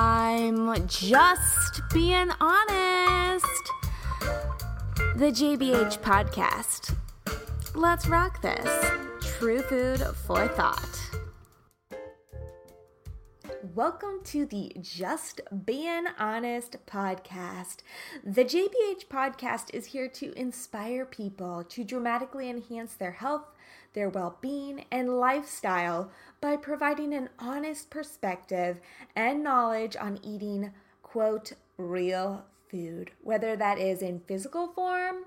I'm just being honest. The JBH podcast. Let's rock this. True food for thought. Welcome to the Just Being Honest podcast. The JBH podcast is here to inspire people to dramatically enhance their health, their well-being, and lifestyle by providing an honest perspective and knowledge on eating, quote, real food, whether that is in physical form,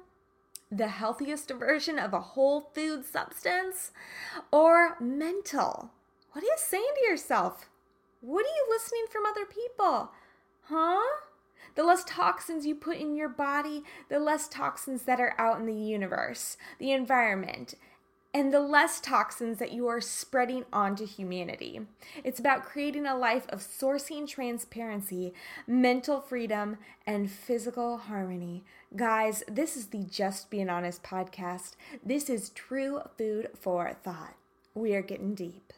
the healthiest version of a whole food substance, or mental. What are you saying to yourself? What are you listening from other people? Huh? The less toxins you put in your body, the less toxins that are out in the universe, the environment, and the less toxins that you are spreading onto humanity. It's about creating a life of sourcing transparency, mental freedom, and physical harmony. Guys, this is the Just Being Honest podcast. This is true food for thought. We are getting deep.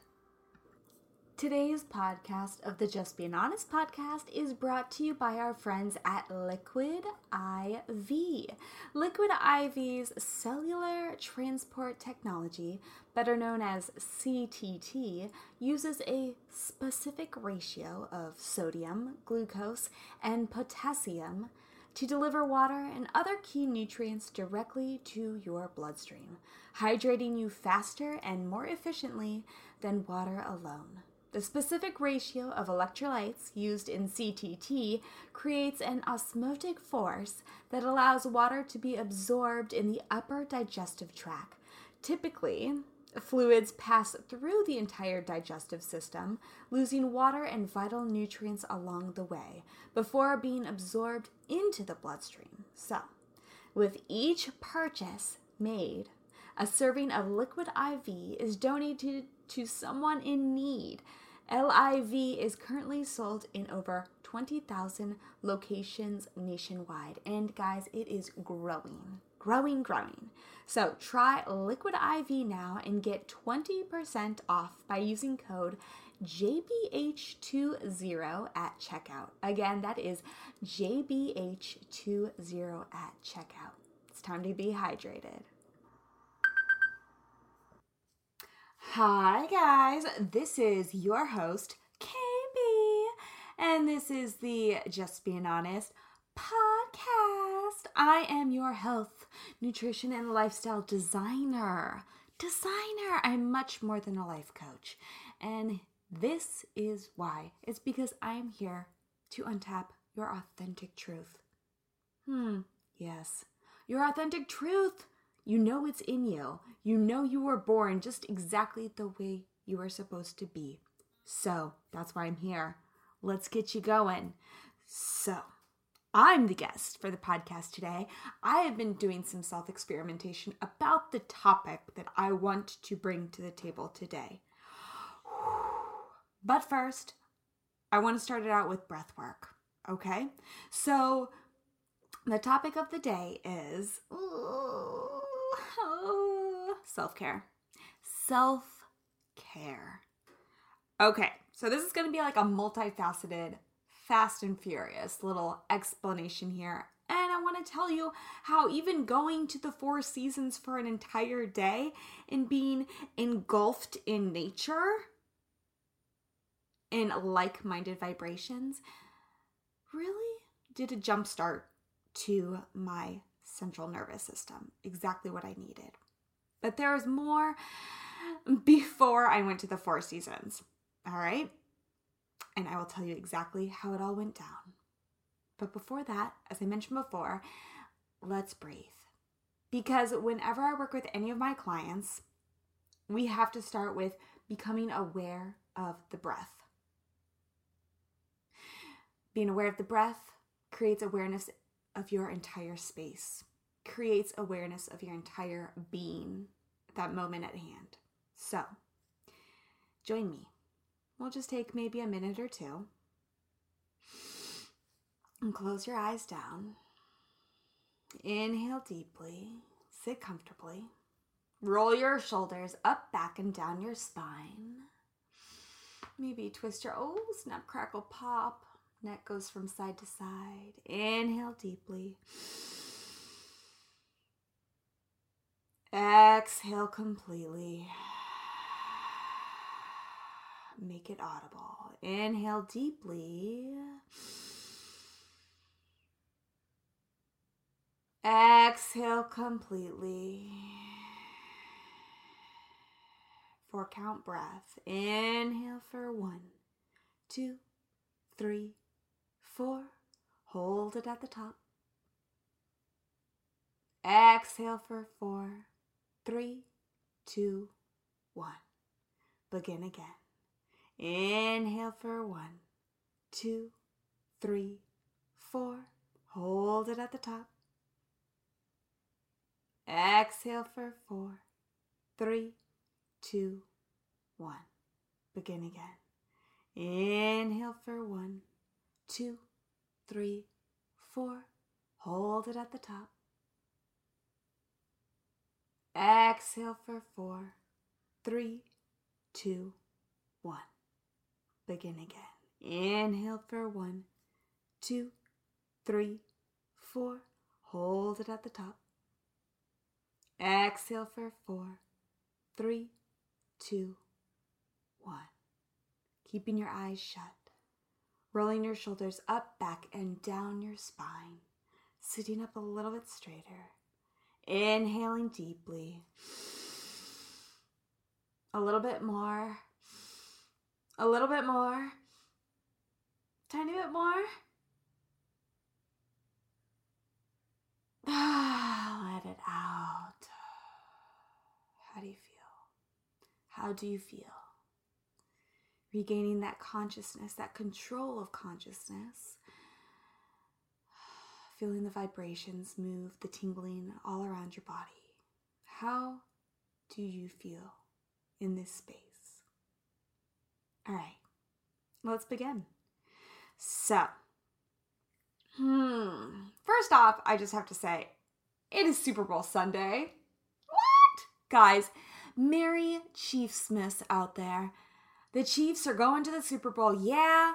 Today's podcast of the Just Being Honest podcast is brought to you by our friends at Liquid IV. Liquid IV's cellular transport technology, better known as CTT, uses a specific ratio of sodium, glucose, and potassium to deliver water and other key nutrients directly to your bloodstream, hydrating you faster and more efficiently than water alone. The specific ratio of electrolytes used in CTT creates an osmotic force that allows water to be absorbed in the upper digestive tract. Typically, fluids pass through the entire digestive system, losing water and vital nutrients along the way before being absorbed into the bloodstream. So, with each purchase made, a serving of Liquid IV is donated to someone in need. LIV is currently sold in over 20,000 locations nationwide. And guys, it is growing. So try Liquid IV now and get 20% off by using code JBH20 at checkout. Again, that is JBH20 at checkout. It's time to be hydrated. Hi guys, this is your host, KB, and this is the Just Being Honest podcast. I am your health, nutrition, and lifestyle designer. I'm much more than a life coach, and this is why. It's because I am here to untap your authentic truth. Yes, your authentic truth. You know it's in you. You know you were born just exactly the way you were supposed to be. So that's why I'm here. Let's get you going. So I'm the guest for the podcast today. I have been doing some self-experimentation about the topic that I want to bring to the table today. But first, I want to start it out with breath work. Okay? So the topic of the day is self-care. Okay, so this is going to be like a multifaceted, fast and furious little explanation here. And I want to tell you how even going to the Four Seasons for an entire day and being engulfed in nature, in like-minded vibrations, really did a jumpstart to my central nervous system. Exactly what I needed. But there was more before I went to the Four Seasons, all right? And I will tell you exactly how it all went down. But before that, as I mentioned before, let's breathe. Because whenever I work with any of my clients, we have to start with becoming aware of the breath. Being aware of the breath creates awareness of your entire space, creates awareness of your entire being at that moment at hand. So, join me. We'll just take maybe a minute or two and close your eyes down. Inhale deeply, sit comfortably, roll your shoulders up, back, and down your spine. Maybe twist your, snap, crackle, pop. Neck goes from side to side. Inhale deeply. Exhale completely. Make it audible. Inhale deeply. Exhale completely. 4-count breath. Inhale for 1, 2, 3, 4. Hold it at the top. Exhale for 4, 3, 2, 1. Begin again. Inhale for 1, 2, 3, 4. Hold it at the top. Exhale for 4, 3, 2, 1. Begin again. Inhale for 1, 2, 3, 4. Hold it at the top. Exhale for 4, 3, 2, 1. Begin again. Inhale for 1, 2, 3, 4. Hold it at the top. Exhale for 4, 3, 2, 1. Keeping your eyes shut. Rolling your shoulders up, back, and down your spine. Sitting up a little bit straighter. Inhaling deeply. A little bit more. A little bit more. Tiny bit more. Let it out. How do you feel? How do you feel? Regaining that consciousness, that control of consciousness. Feeling the vibrations move, the tingling all around your body. How do you feel in this space? All right, let's begin. So, first off, I just have to say, it is Super Bowl Sunday. What? Guys, Merry Chiefsmas out there. The Chiefs are going to the Super Bowl. Yeah.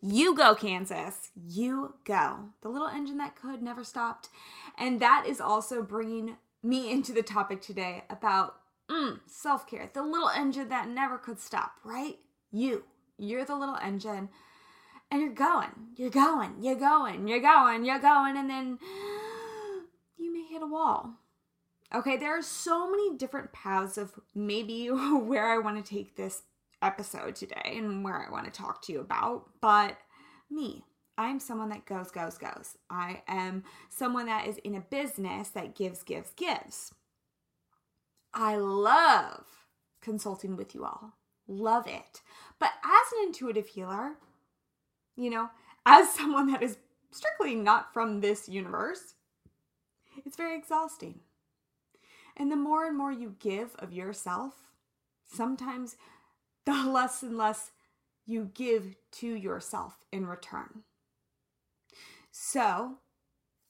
You go, Kansas. You go. The little engine that could never stopped. And that is also bringing me into the topic today about self-care. The little engine that never could stop, right? You're the little engine. And you're going. And then you may hit a wall. Okay, there are so many different paths of maybe where I want to take this episode today and where I want to talk to you about, but I'm someone that goes. I am someone that is in a business that gives. I love consulting with you all. Love it. But as an intuitive healer, as someone that is strictly not from this universe, it's very exhausting. And the more and more you give of yourself, sometimes the less and less you give to yourself in return. So,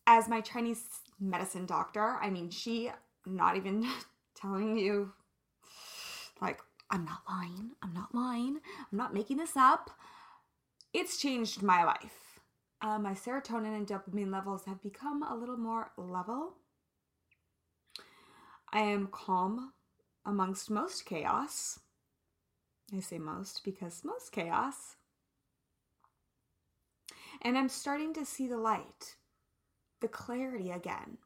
as my Chinese medicine doctor, she, not even telling you, I'm not lying. I'm not making this up. It's changed my life. My serotonin and dopamine levels have become a little more level. I am calm amongst most chaos. I say most because most chaos. And I'm starting to see the light, the clarity again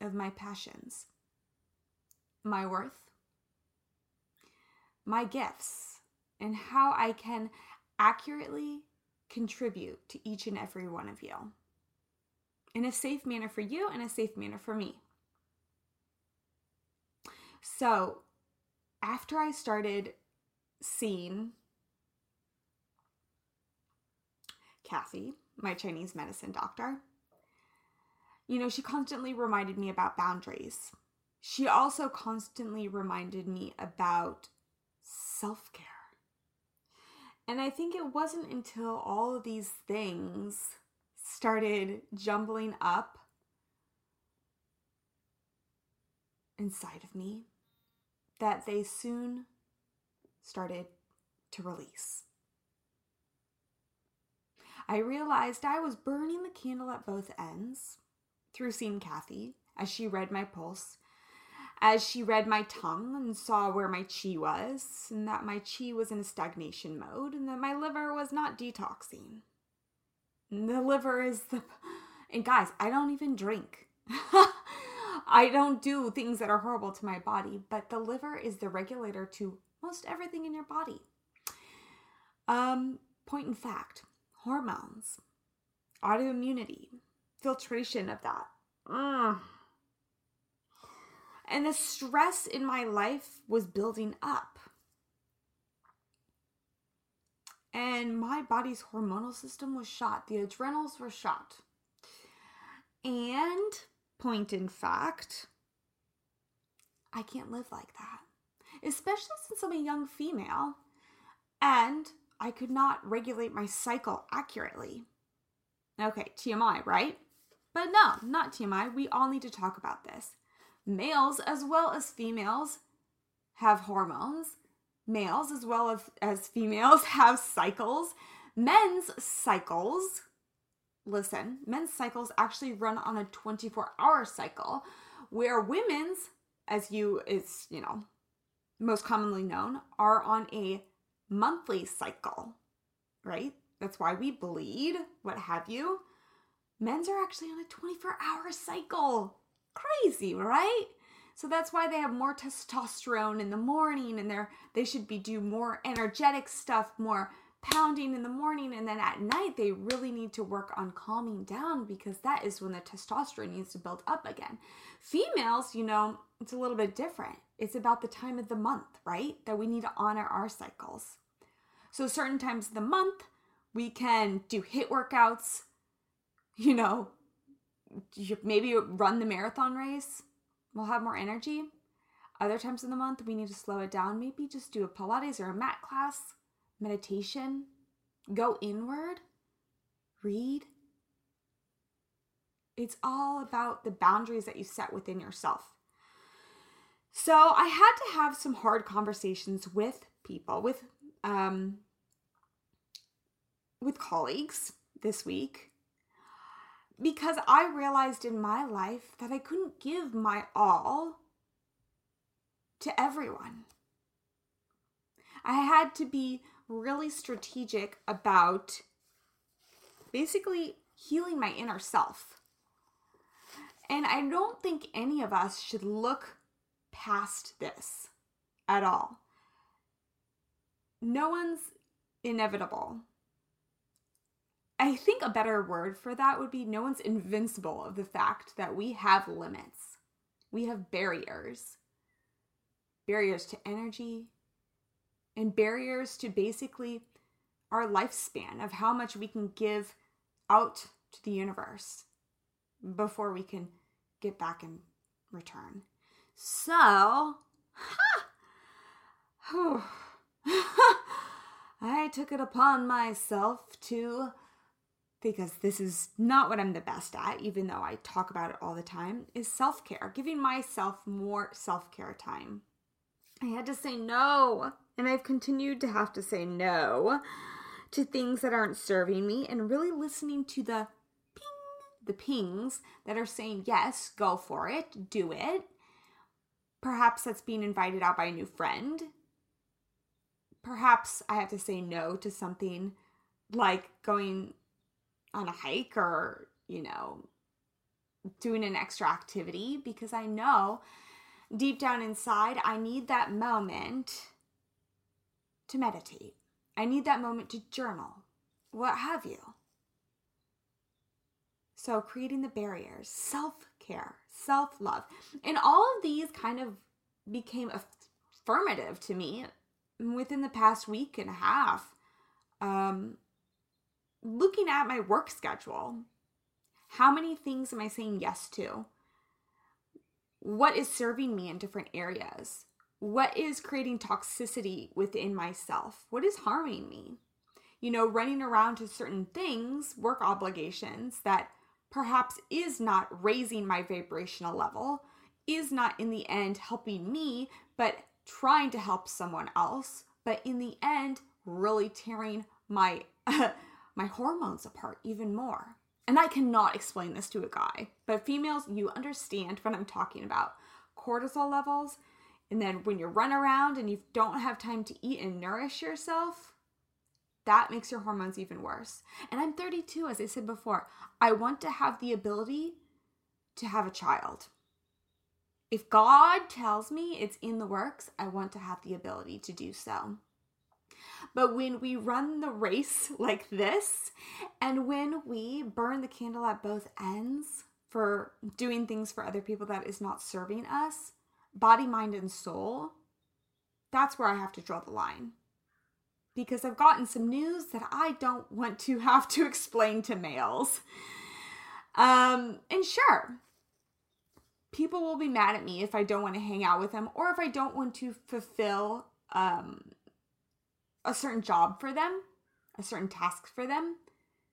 of my passions, my worth, my gifts, and how I can accurately contribute to each and every one of you in a safe manner for you and a safe manner for me. So after I started seeing Kathy, my Chinese medicine doctor, she constantly reminded me about boundaries. She also constantly reminded me about self-care. And I think it wasn't until all of these things started jumbling up inside of me that they soon started to release. I realized I was burning the candle at both ends through seeing Kathy as she read my pulse, as she read my tongue and saw where my chi was, and that my chi was in a stagnation mode, and that my liver was not detoxing. And the liver is the... And guys, I don't even drink. I don't do things that are horrible to my body, but the liver is the regulator to most everything in your body. Point in fact, hormones, autoimmunity, filtration of that. And the stress in my life was building up. And my body's hormonal system was shot. The adrenals were shot. And point in fact, I can't live like that. Especially since I'm a young female and I could not regulate my cycle accurately. Okay, TMI, right? But no, not TMI. We all need to talk about this. Males as well as females have hormones. Males as well as females have cycles. Men's cycles, listen, men's cycles actually run on a 24-hour cycle, where women's, as is, you know, most commonly known, are on a monthly cycle, right? That's why we bleed, what have you. Men's are actually on a 24-hour cycle. Crazy, right? So that's why they have more testosterone in the morning, and they should be do more energetic stuff, more pounding in the morning, and then at night they really need to work on calming down, because that is when the testosterone needs to build up again. Females, you know, it's a little bit different. It's about the time of the month, right? That we need to honor our cycles. So certain times of the month, we can do HIIT workouts, you know, maybe run the marathon race. We'll have more energy. Other times in the month, we need to slow it down. Maybe just do a Pilates or a mat class, meditation, go inward, read. It's all about the boundaries that you set within yourself. So I had to have some hard conversations with people, with colleagues this week, because I realized in my life that I couldn't give my all to everyone. I had to be really strategic about basically healing my inner self. And I don't think any of us should look past this at all. No one's inevitable. I think a better word for that would be no one's invincible of the fact that we have limits. We have barriers. Barriers to energy and barriers to basically our lifespan of how much we can give out to the universe before we can get back in return. So, I took it upon myself to... because this is not what I'm the best at, even though I talk about it all the time, is self-care, giving myself more self-care time. I had to say no, and I've continued to have to say no to things that aren't serving me, and really listening to the pings that are saying, yes, go for it, do it. Perhaps that's being invited out by a new friend. Perhaps I have to say no to something like going on a hike, or, you know, doing an extra activity, because I know deep down inside, I need that moment to meditate. I need that moment to journal, what have you. So creating the barriers, self-care, self-love, and all of these kind of became affirmative to me within the past week and a half. Looking at my work schedule, how many things am I saying yes to? What is serving me in different areas? What is creating toxicity within myself? What is harming me? You know, running around to certain things, work obligations that perhaps is not raising my vibrational level, is not in the end helping me, but trying to help someone else, but in the end really tearing my my hormones apart even more. And I cannot explain this to a guy, but females, you understand what I'm talking about. Cortisol levels, and then when you run around and you don't have time to eat and nourish yourself, that makes your hormones even worse. And I'm 32, as I said before. I want to have the ability to have a child. If God tells me it's in the works, I want to have the ability to do so. But when we run the race like this, and when we burn the candle at both ends for doing things for other people that is not serving us, body, mind, and soul, that's where I have to draw the line. Because I've gotten some news that I don't want to have to explain to males. And sure, people will be mad at me if I don't want to hang out with them, or if I don't want to fulfill a certain job for them, a certain task for them,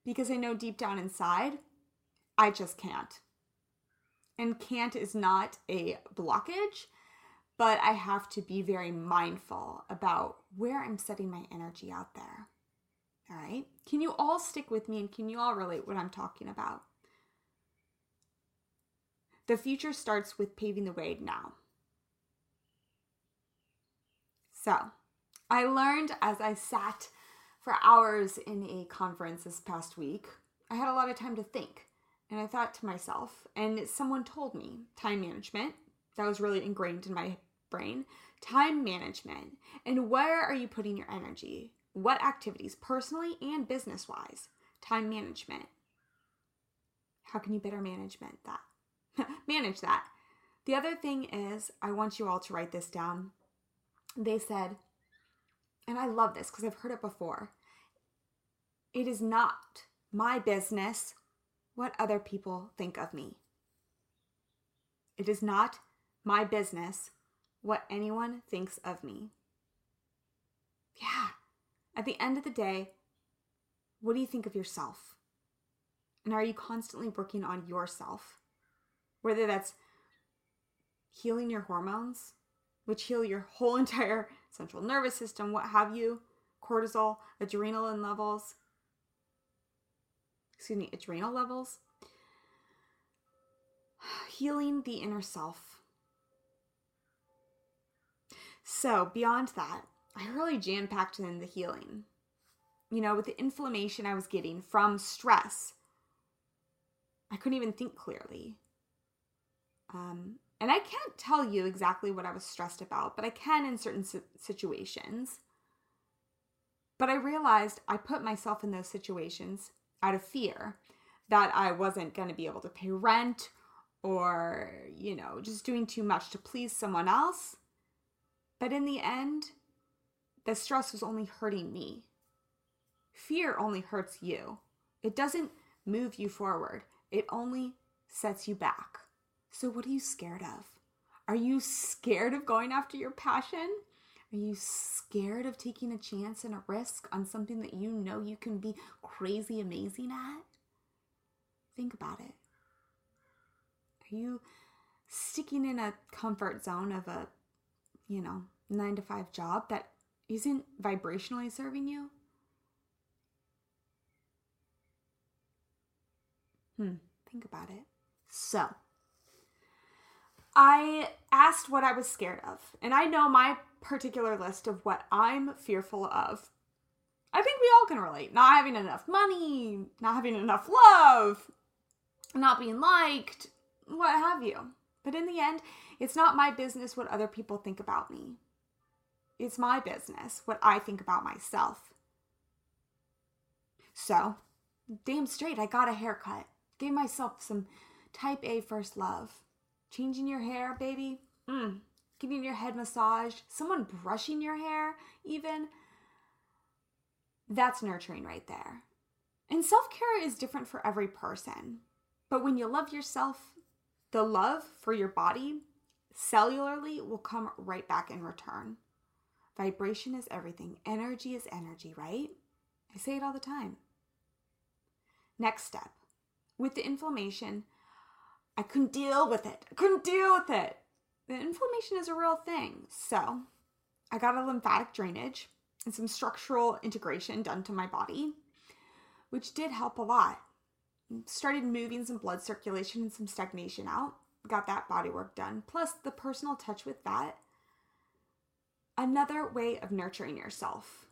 because I know deep down inside, I just can't. And can't is not a blockage, but I have to be very mindful about where I'm setting my energy out there. All right? Can you all stick with me, and can you all relate what I'm talking about? The future starts with paving the way now. So, I learned as I sat for hours in a conference this past week, I had a lot of time to think. And I thought to myself, and someone told me, time management, that was really ingrained in my brain, time management, and where are you putting your energy? What activities, personally and business-wise? Time management. How can you better manage that? The other thing is, I want you all to write this down. They said, and I love this because I've heard it before, it is not my business what other people think of me. It is not my business what anyone thinks of me. Yeah. At the end of the day, what do you think of yourself? And are you constantly working on yourself? Whether that's healing your hormones, which heal your whole entire central nervous system, what have you, cortisol, adrenal levels, healing the inner self. So beyond that, I really jam-packed in the healing. You know, with the inflammation I was getting from stress, I couldn't even think clearly. And I can't tell you exactly what I was stressed about, but I can in certain situations. But I realized I put myself in those situations out of fear that I wasn't going to be able to pay rent or, you know, just doing too much to please someone else. But in the end, the stress was only hurting me. Fear only hurts you. It doesn't move you forward. It only sets you back. So what are you scared of? Are you scared of going after your passion? Are you scared of taking a chance and a risk on something that you know you can be crazy amazing at? Think about it. Are you sticking in a comfort zone of a, 9-to-5 job that isn't vibrationally serving you? Think about it. So, I asked what I was scared of, and I know my particular list of what I'm fearful of. I think we all can relate. Not having enough money, not having enough love, not being liked, what have you. But in the end, it's not my business what other people think about me. It's my business what I think about myself. So, damn straight, I got a haircut. Gave myself some type A first love. Changing your hair, baby. Giving your head massage, someone brushing your hair even, that's nurturing right there. And self-care is different for every person. But when you love yourself, the love for your body cellularly will come right back in return. Vibration is everything. Energy is energy, right? I say it all the time. Next step. With the inflammation, I couldn't deal with it. The inflammation is a real thing. So I got a lymphatic drainage and some structural integration done to my body. which did help a lot. Started moving some blood circulation and some stagnation out. Got that body work done. Plus the personal touch with that. Another way of nurturing yourself.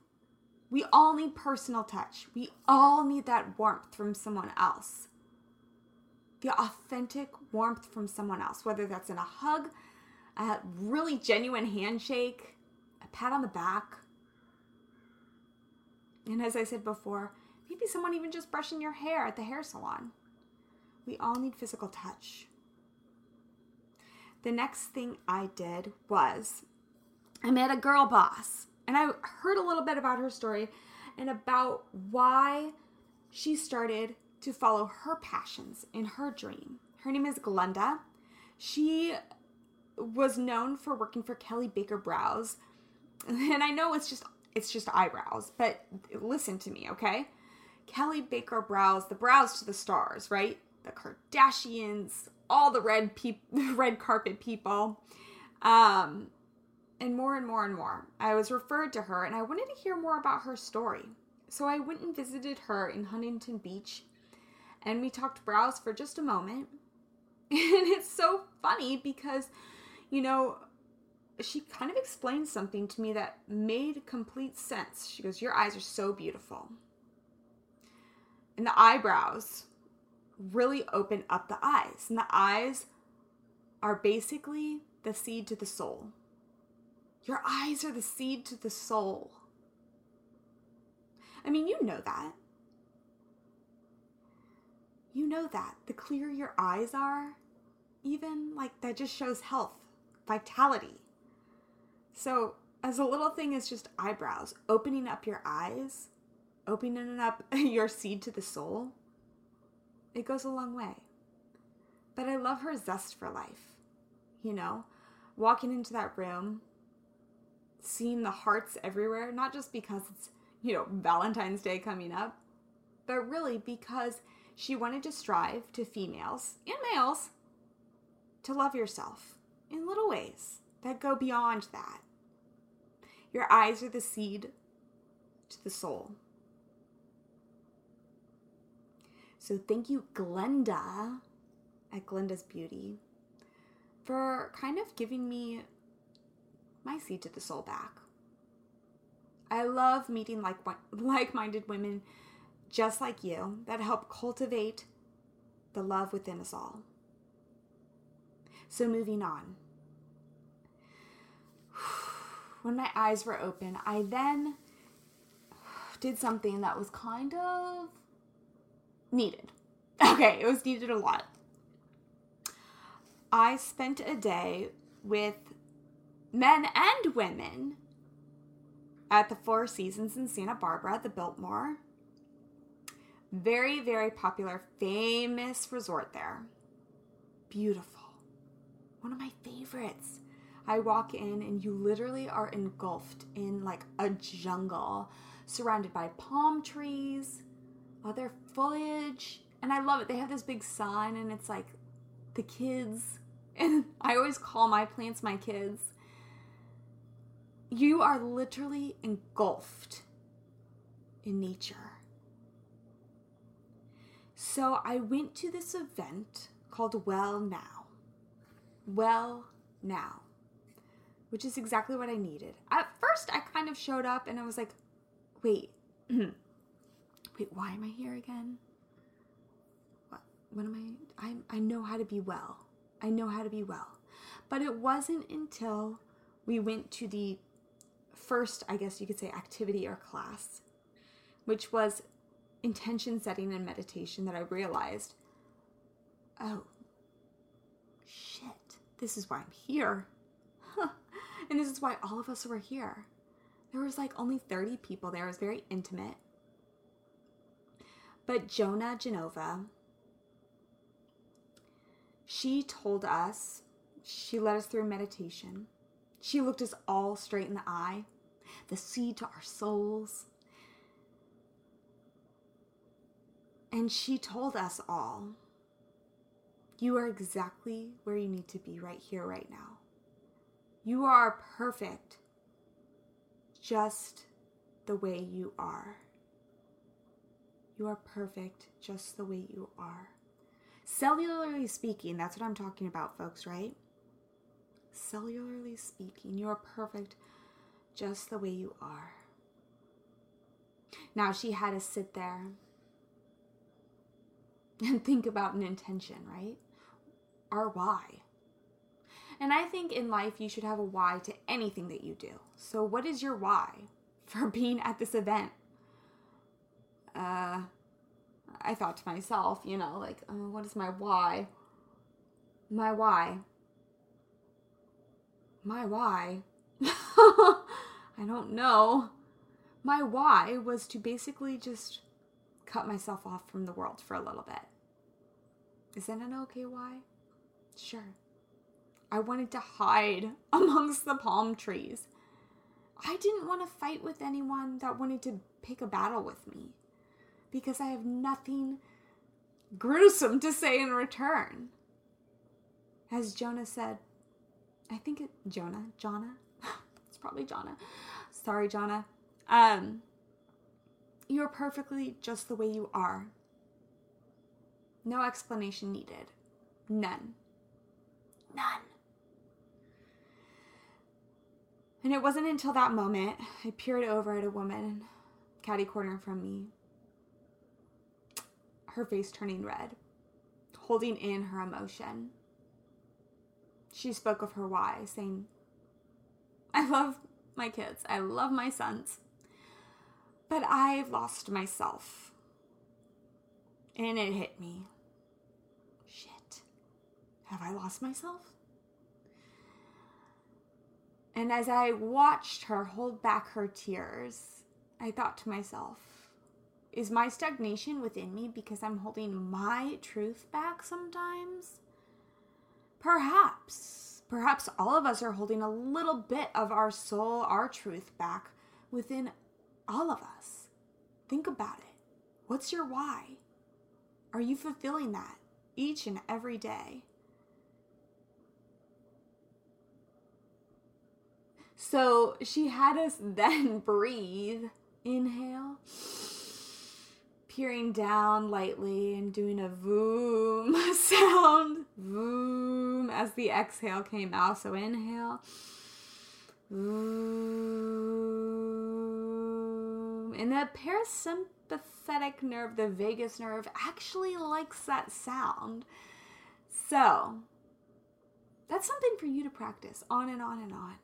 We all need personal touch. We all need that warmth from someone else. The authentic warmth from someone else. Whether that's in a hug, a really genuine handshake, a pat on the back. And as I said before, maybe someone even just brushing your hair at the hair salon. We all need physical touch. The next thing I did was I met a girl boss. And I heard a little bit about her story and about why she started to follow her passions in her dream. Her name is Glenda. She was known for working for Kelly Baker Brows. And I know it's just eyebrows, but listen to me, okay? Kelly Baker Brows, the brows to the stars, right? The Kardashians, all the red carpet people, and more and more and more. I was referred to her, and I wanted to hear more about her story. So I went and visited her in Huntington Beach, and we talked brows for just a moment. And it's so funny because, you know, she kind of explained something to me that made complete sense. She goes, "Your eyes are so beautiful." And the eyebrows really open up the eyes. And the eyes are basically the seed to the soul. Your eyes are the seed to the soul. I mean, you know that. You know that. The clearer your eyes are, even, like, that just shows health, vitality. So, as a little thing as just eyebrows, opening up your eyes, opening up your seed to the soul, it goes a long way. But I love her zest for life, you know? Walking into that room, seeing the hearts everywhere, not just because it's, you know, Valentine's Day coming up, but really because she wanted to strive to females and males to love yourself in little ways that go beyond that. Your eyes are the seed to the soul. So thank you, Glenda, at Glenda's Beauty, for kind of giving me my seed to the soul back. I love meeting like-minded women just like you that help cultivate the love within us all. So moving on. When my eyes were open, I then did something that was kind of needed. Okay, it was needed a lot. I spent a day with men and women at the Four Seasons in Santa Barbara, the Biltmore. Very, very popular, famous resort there. Beautiful. One of my favorites. I walk in and you literally are engulfed in like a jungle, surrounded by palm trees, other foliage, and I love it. They have this big sign and it's like the kids, and I always call my plants my kids. You are literally engulfed in nature. So I went to this event called Well Now. Well Now, which is exactly what I needed. At first, I kind of showed up and I was like, wait, why am I here again? What am I know how to be well. I know how to be well. But it wasn't until we went to the first, I guess you could say, activity or class, which was intention setting and meditation, that I realized, oh, shit, this is why I'm here. Huh. And this is why all of us were here. There was like only 30 people there. It was very intimate. But Jonna Genova, she told us, she led us through meditation. She looked us all straight in the eye, the seed to our souls. And she told us all, you are exactly where you need to be right here, right now. You are perfect just the way you are. You are perfect just the way you are. Cellularly speaking, that's what I'm talking about, folks, right? Cellularly speaking, you are perfect just the way you are. Now, she had to sit there and think about an intention, right? Our why. And I think in life you should have a why to anything that you do. So what is your why for being at this event? I thought to myself, you know, like, what is my why? My why. My why. I don't know. My why was to basically just cut myself off from the world for a little bit. Isn't it okay why? Sure. I wanted to hide amongst the palm trees. I didn't want to fight with anyone that wanted to pick a battle with me, because I have nothing gruesome to say in return. As Jonna said, I think it, Jonna, it's probably Jonna. Sorry, Jonna. You're perfectly just the way you are. No explanation needed. None. And it wasn't until that moment I peered over at a woman, catty corner from me, her face turning red, holding in her emotion. She spoke of her why, saying, I love my kids, I love my sons, but I've lost myself. And it hit me. Shit. Have I lost myself? And as I watched her hold back her tears, I thought to myself, is my stagnation within me because I'm holding my truth back sometimes? Perhaps all of us are holding a little bit of our soul, our truth back within all of us. Think about it. What's your why? Are you fulfilling that each and every day? So she had us then breathe, inhale, peering down lightly and doing a voom sound, voom, as the exhale came out. So inhale, voom. And the parasympathetic nerve, the vagus nerve, actually likes that sound. So that's something for you to practice on and on and on.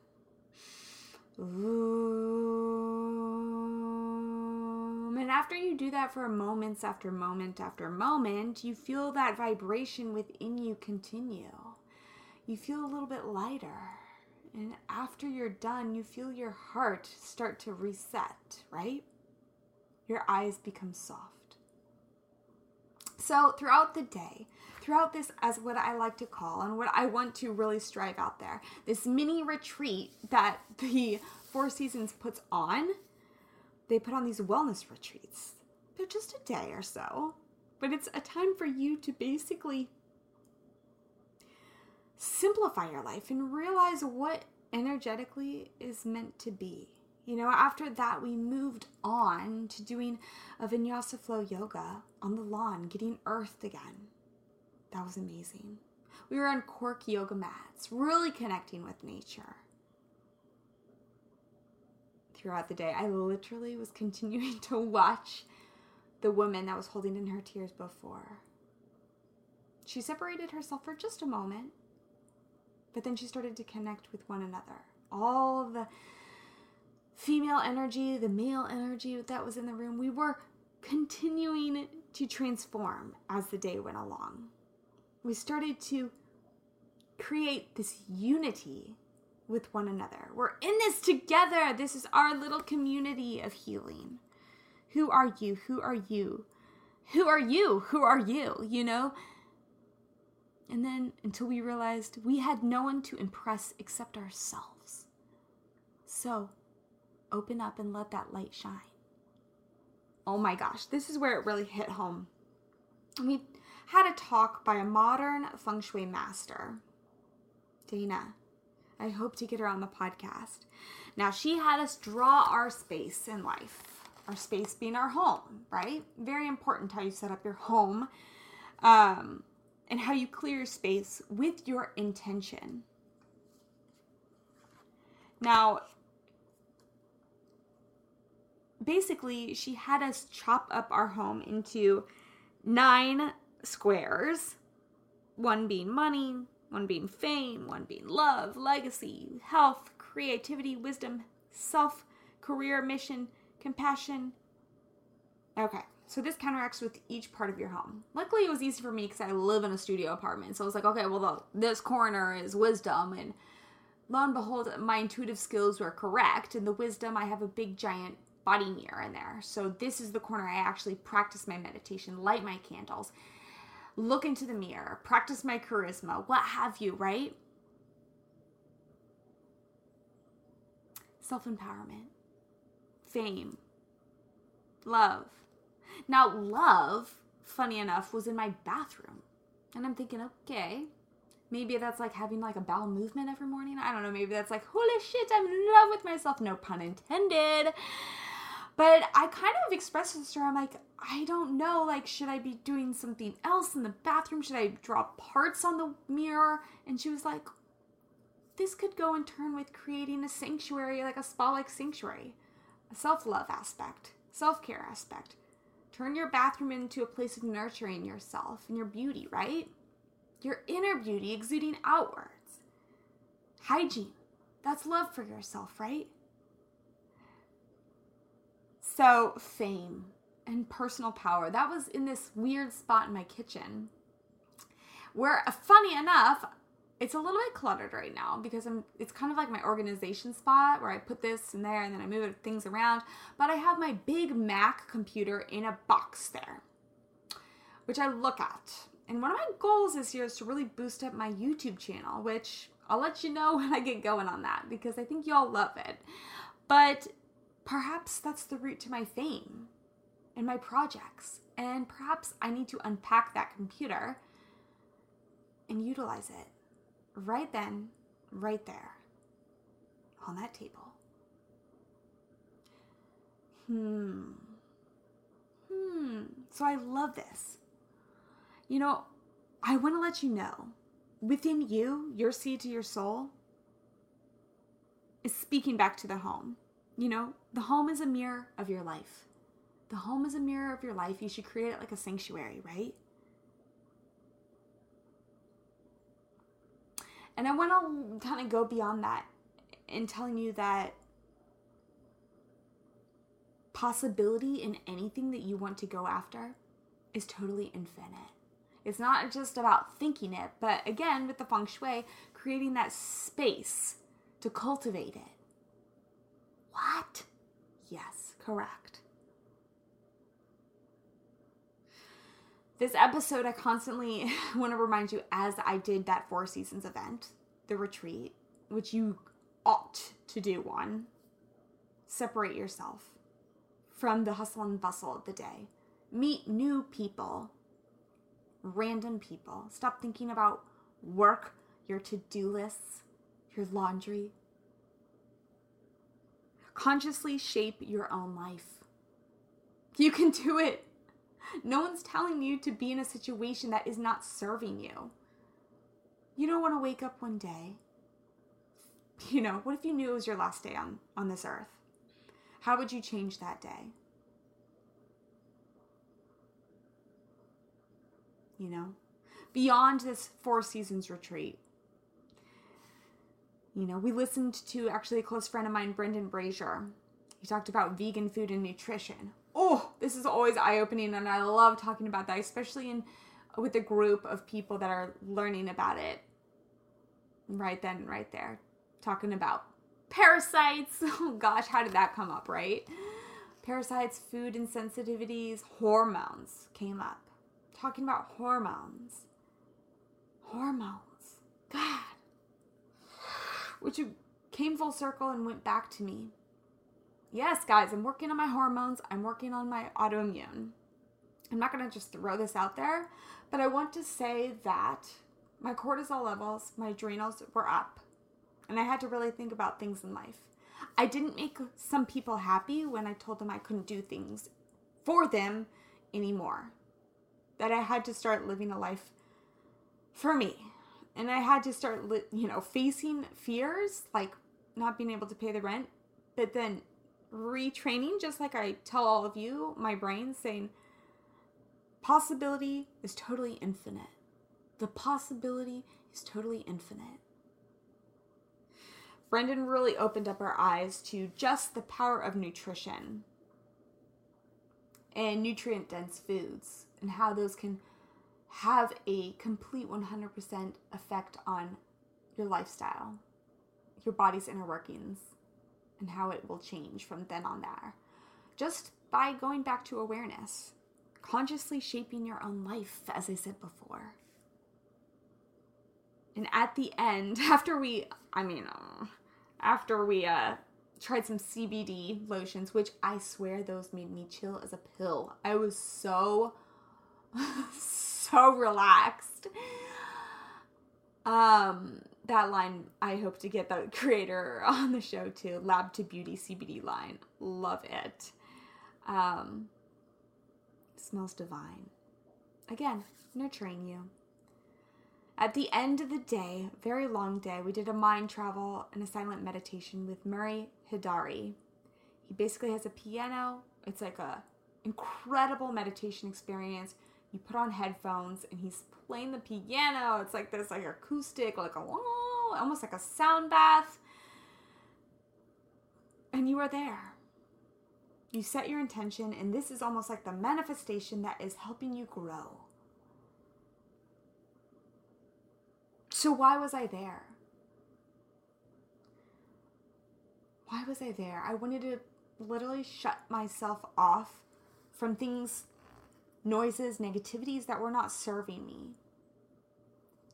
Voom. And after you do that for moments after moment after moment, you feel that vibration within you continue. You feel a little bit lighter. And after you're done, you feel your heart start to reset, right? Your eyes become soft. So throughout the day, throughout this, as what I like to call and what I want to really strive out there, this mini retreat that the Four Seasons puts on, they put on these wellness retreats. They're just a day or so, but it's a time for you to basically simplify your life and realize what energetically is meant to be. You know, after that, we moved on to doing a vinyasa flow yoga on the lawn, getting earthed again. That was amazing. We were on cork yoga mats, really connecting with nature. Throughout the day, I literally was continuing to watch the woman that was holding in her tears before. She separated herself for just a moment, but then she started to connect with one another. All of the female energy, the male energy that was in the room, we were continuing to transform as the day went along. We started to create this unity with one another. We're in this together. This is our little community of healing. Who are you? Who are you? Who are you? Who are you? You know? And then until we realized we had no one to impress except ourselves. So open up and let that light shine. Oh my gosh, this is where it really hit home. We had a talk by a modern feng shui master, Dana. I hope to get her on the podcast. Now, she had us draw our space in life. our space being our home, right? Very important how you set up your home, and how you clear your space with your intention. Now, basically, she had us chop up our home into 9 squares, one being money, one being fame, one being love, legacy, health, creativity, wisdom, self, career, mission, compassion. Okay, so this counteracts with each part of your home. Luckily, it was easy for me because I live in a studio apartment. So I was like, okay, well, this corner is wisdom. And lo and behold, my intuitive skills were correct. And the wisdom, I have a big, giant body mirror in there. So this is the corner I actually practice my meditation, light my candles, look into the mirror, practice my charisma, what have you, right? Self-empowerment, fame, love. Now, love, funny enough, was in my bathroom. And I'm thinking, okay, maybe that's like having like a bowel movement every morning. I don't know, maybe that's like, holy shit, I'm in love with myself. No pun intended. But I kind of expressed this to her. I'm like, I don't know, like, should I be doing something else in the bathroom? Should I draw parts on the mirror? And she was like, this could go in turn with creating a sanctuary, like a spa-like sanctuary, a self-love aspect, self-care aspect. Turn your bathroom into a place of nurturing yourself and your beauty, right? Your inner beauty exuding outwards. Hygiene. That's love for yourself, right? So fame and personal power. That was in this weird spot in my kitchen where, funny enough, it's a little bit cluttered right now because it's kind of like my organization spot where I put this in there and then I move things around. But I have my big Mac computer in a box there, which I look at. And one of my goals this year is to really boost up my YouTube channel, which I'll let you know when I get going on that because I think y'all love it. But perhaps that's the route to my fame and my projects. And perhaps I need to unpack that computer and utilize it. Right then, right there, on that table. So I love this. You know, I want to let you know, within you, your seed to your soul is speaking back to the home. You know, the home is a mirror of your life. The home is a mirror of your life. You should create it like a sanctuary, right? And I want to kind of go beyond that in telling you that possibility in anything that you want to go after is totally infinite. It's not just about thinking it, but again, with the feng shui, creating that space to cultivate it. What? Yes, correct. This episode, I constantly want to remind you, as I did that Four Seasons event, the retreat, which you ought to do one, separate yourself from the hustle and bustle of the day. Meet new people, random people. Stop thinking about work, your to-do lists, your laundry. Consciously shape your own life. You can do it. No one's telling you to be in a situation that is not serving you. You don't want to wake up one day. You know, what if you knew it was your last day on this earth? How would you change that day? You know, beyond this Four Seasons retreat. You know, we listened to actually a close friend of mine, Brendan Brazier. He talked about vegan food and nutrition. Oh, this is always eye-opening, and I love talking about that, especially with a group of people that are learning about it right then, right there. Talking about parasites. Oh, gosh, how did that come up, right? Parasites, food insensitivities, hormones came up. Talking about hormones. Hormones. God. Which came full circle and went back to me. Yes, guys, I'm working on my hormones. I'm working on my autoimmune. I'm not going to just throw this out there, but I want to say that my cortisol levels, my adrenals were up, and I had to really think about things in life. I didn't make some people happy when I told them I couldn't do things for them anymore. That I had to start living a life for me. And I had to start, facing fears, like not being able to pay the rent, but then retraining, just like I tell all of you, my brain saying, possibility is totally infinite. The possibility is totally infinite. Brendan really opened up our eyes to just the power of nutrition and nutrient-dense foods and how those can have a complete 100% effect on your lifestyle, your body's inner workings, and how it will change from then on there. Just by going back to awareness, consciously shaping your own life, as I said before. And at the end, after we tried some CBD lotions, which I swear those made me chill as a pill. I was so relaxed. That line, I hope to get the creator on the show too. Lab to Beauty CBD line. Love it. Smells divine. Again, nurturing you. At the end of the day, very long day, we did a mind travel and a silent meditation with Murray Hidari. He basically has a piano. It's like a incredible meditation experience. You put on headphones and he's playing the piano. It's like this like acoustic, like a almost like a sound bath. And you are there. You set your intention, and this is almost like the manifestation that is helping you grow. So why was I there? Why was I there? I wanted to literally shut myself off from things, noises, negativities that were not serving me.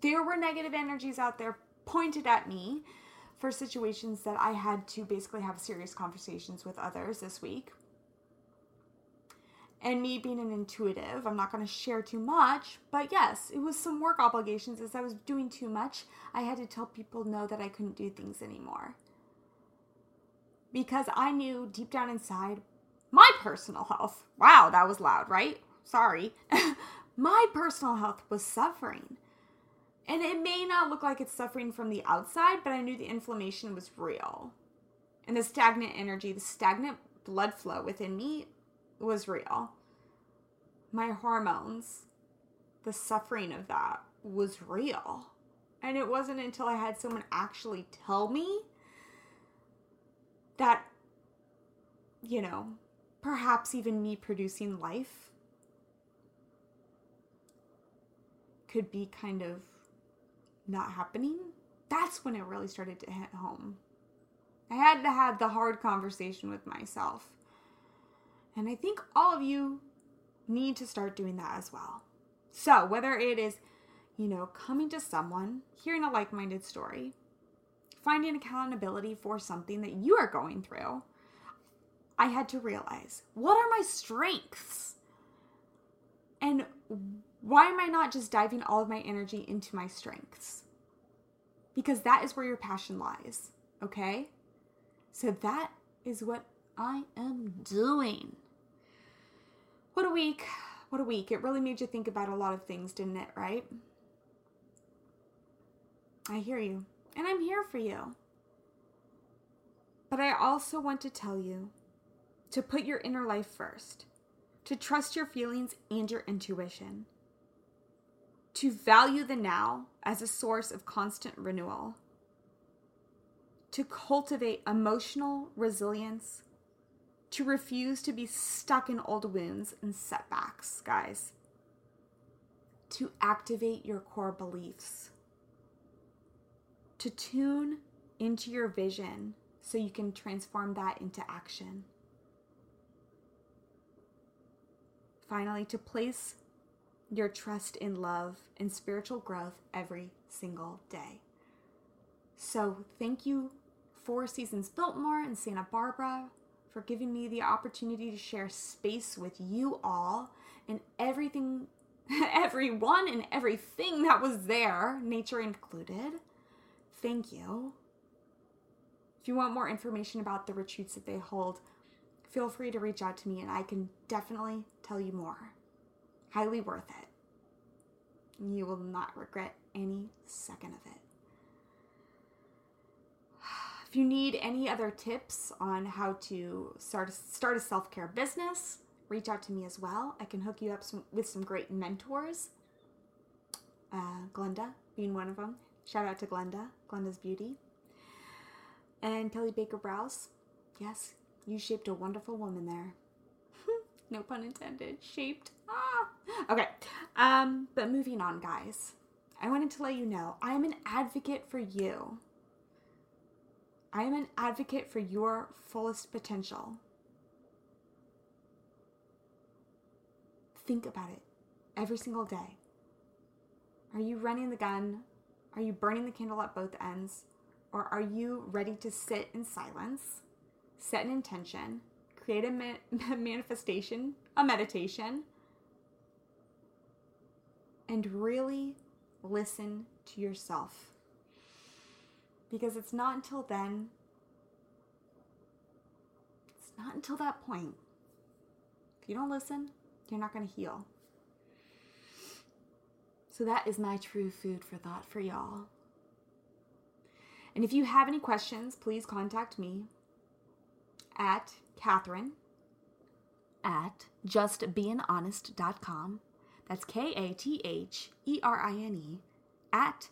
There were negative energies out there pointed at me for situations that I had to basically have serious conversations with others this week. And me being an intuitive, I'm not going to share too much, but yes, it was some work obligations. As I was doing too much, I had to tell people no, that I couldn't do things anymore. Because I knew deep down inside my personal health, wow, that was loud, right? Sorry. My personal health was suffering. And it may not look like it's suffering from the outside, but I knew the inflammation was real. And the stagnant energy, the stagnant blood flow within me was real. My hormones, the suffering of that was real. And it wasn't until I had someone actually tell me that, perhaps even me producing life could be kind of not happening. That's when it really started to hit home. I had to have the hard conversation with myself. And I think all of you need to start doing that as well. So whether it is, coming to someone, hearing a like-minded story, finding accountability for something that you are going through, I had to realize, what are my strengths? And why am I not just diving all of my energy into my strengths? Because that is where your passion lies, okay? So that is what I am doing. What a week. It really made you think about a lot of things, didn't it, right? I hear you, and I'm here for you. But I also want to tell you to put your inner life first, to trust your feelings and your intuition, to value the now as a source of constant renewal, to cultivate emotional resilience, to refuse to be stuck in old wounds and setbacks, guys. To activate your core beliefs. To tune into your vision so you can transform that into action. Finally, to place your trust in love and spiritual growth every single day. So thank you, Four Seasons Biltmore and Santa Barbara, for giving me the opportunity to share space with you all and everything that was there, nature included. Thank you. If you want more information about the retreats that they hold, feel free to reach out to me and I can definitely tell you more. Highly worth it. You will not regret any second of it. If you need any other tips on how to start a self-care business, reach out to me as well. I can hook you up with some great mentors. Glenda being one of them. Shout out to Glenda, Glenda's Beauty. And Kelly Baker Brows. Yes, you shaped a wonderful woman there. No pun intended. Shaped. Ah! Okay. But moving on, guys. I wanted to let you know, I am an advocate for you. I am an advocate for your fullest potential. Think about it every single day. Are you running the gun? Are you burning the candle at both ends? Or are you ready to sit in silence, set an intention, create a manifestation, a meditation, and really listen to yourself? Because it's not until then, it's not until that point. If you don't listen, you're not going to heal. So that is my true food for thought for y'all. And if you have any questions, please contact me at Katherine at justbeinghonest.com. That's Katherine at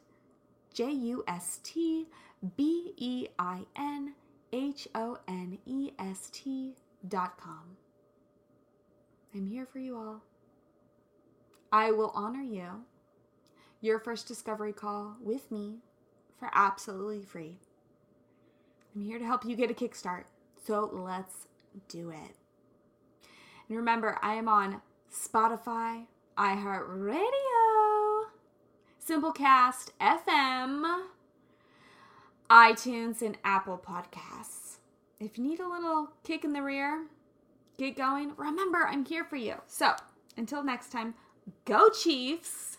justbeinhonest.com. I'm here for you all. I will honor you, your first discovery call with me for absolutely free. I'm here to help you get a kickstart, so let's do it. And remember, I am on Spotify, iHeartRadio, Simplecast FM, iTunes, and Apple Podcasts. If you need a little kick in the rear, get going. Remember, I'm here for you. So, until next time, go Chiefs.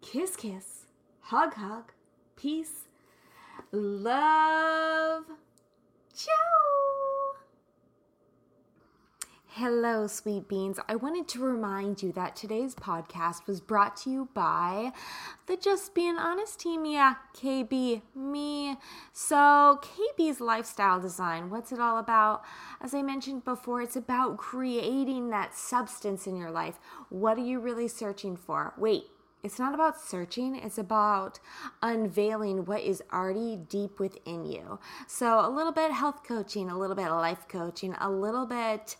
Kiss, kiss. Hug, hug. Peace. Love. Ciao. Hello, sweet beans. I wanted to remind you that today's podcast was brought to you by the Just Being Honest team. Yeah, KB, me. So KB's lifestyle design, what's it all about? As I mentioned before, it's about creating that substance in your life. What are you really searching for? Wait. It's not about searching, it's about unveiling what is already deep within you. So a little bit health coaching, a little bit life coaching, a little bit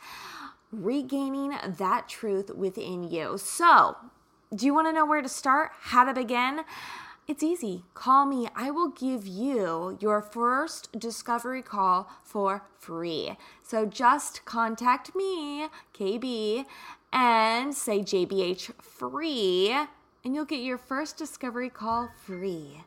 regaining that truth within you. So do you want to know where to start, how to begin? It's easy. Call me. I will give you your first discovery call for free. So just contact me, KB, and say JBH free. And you'll get your first discovery call free.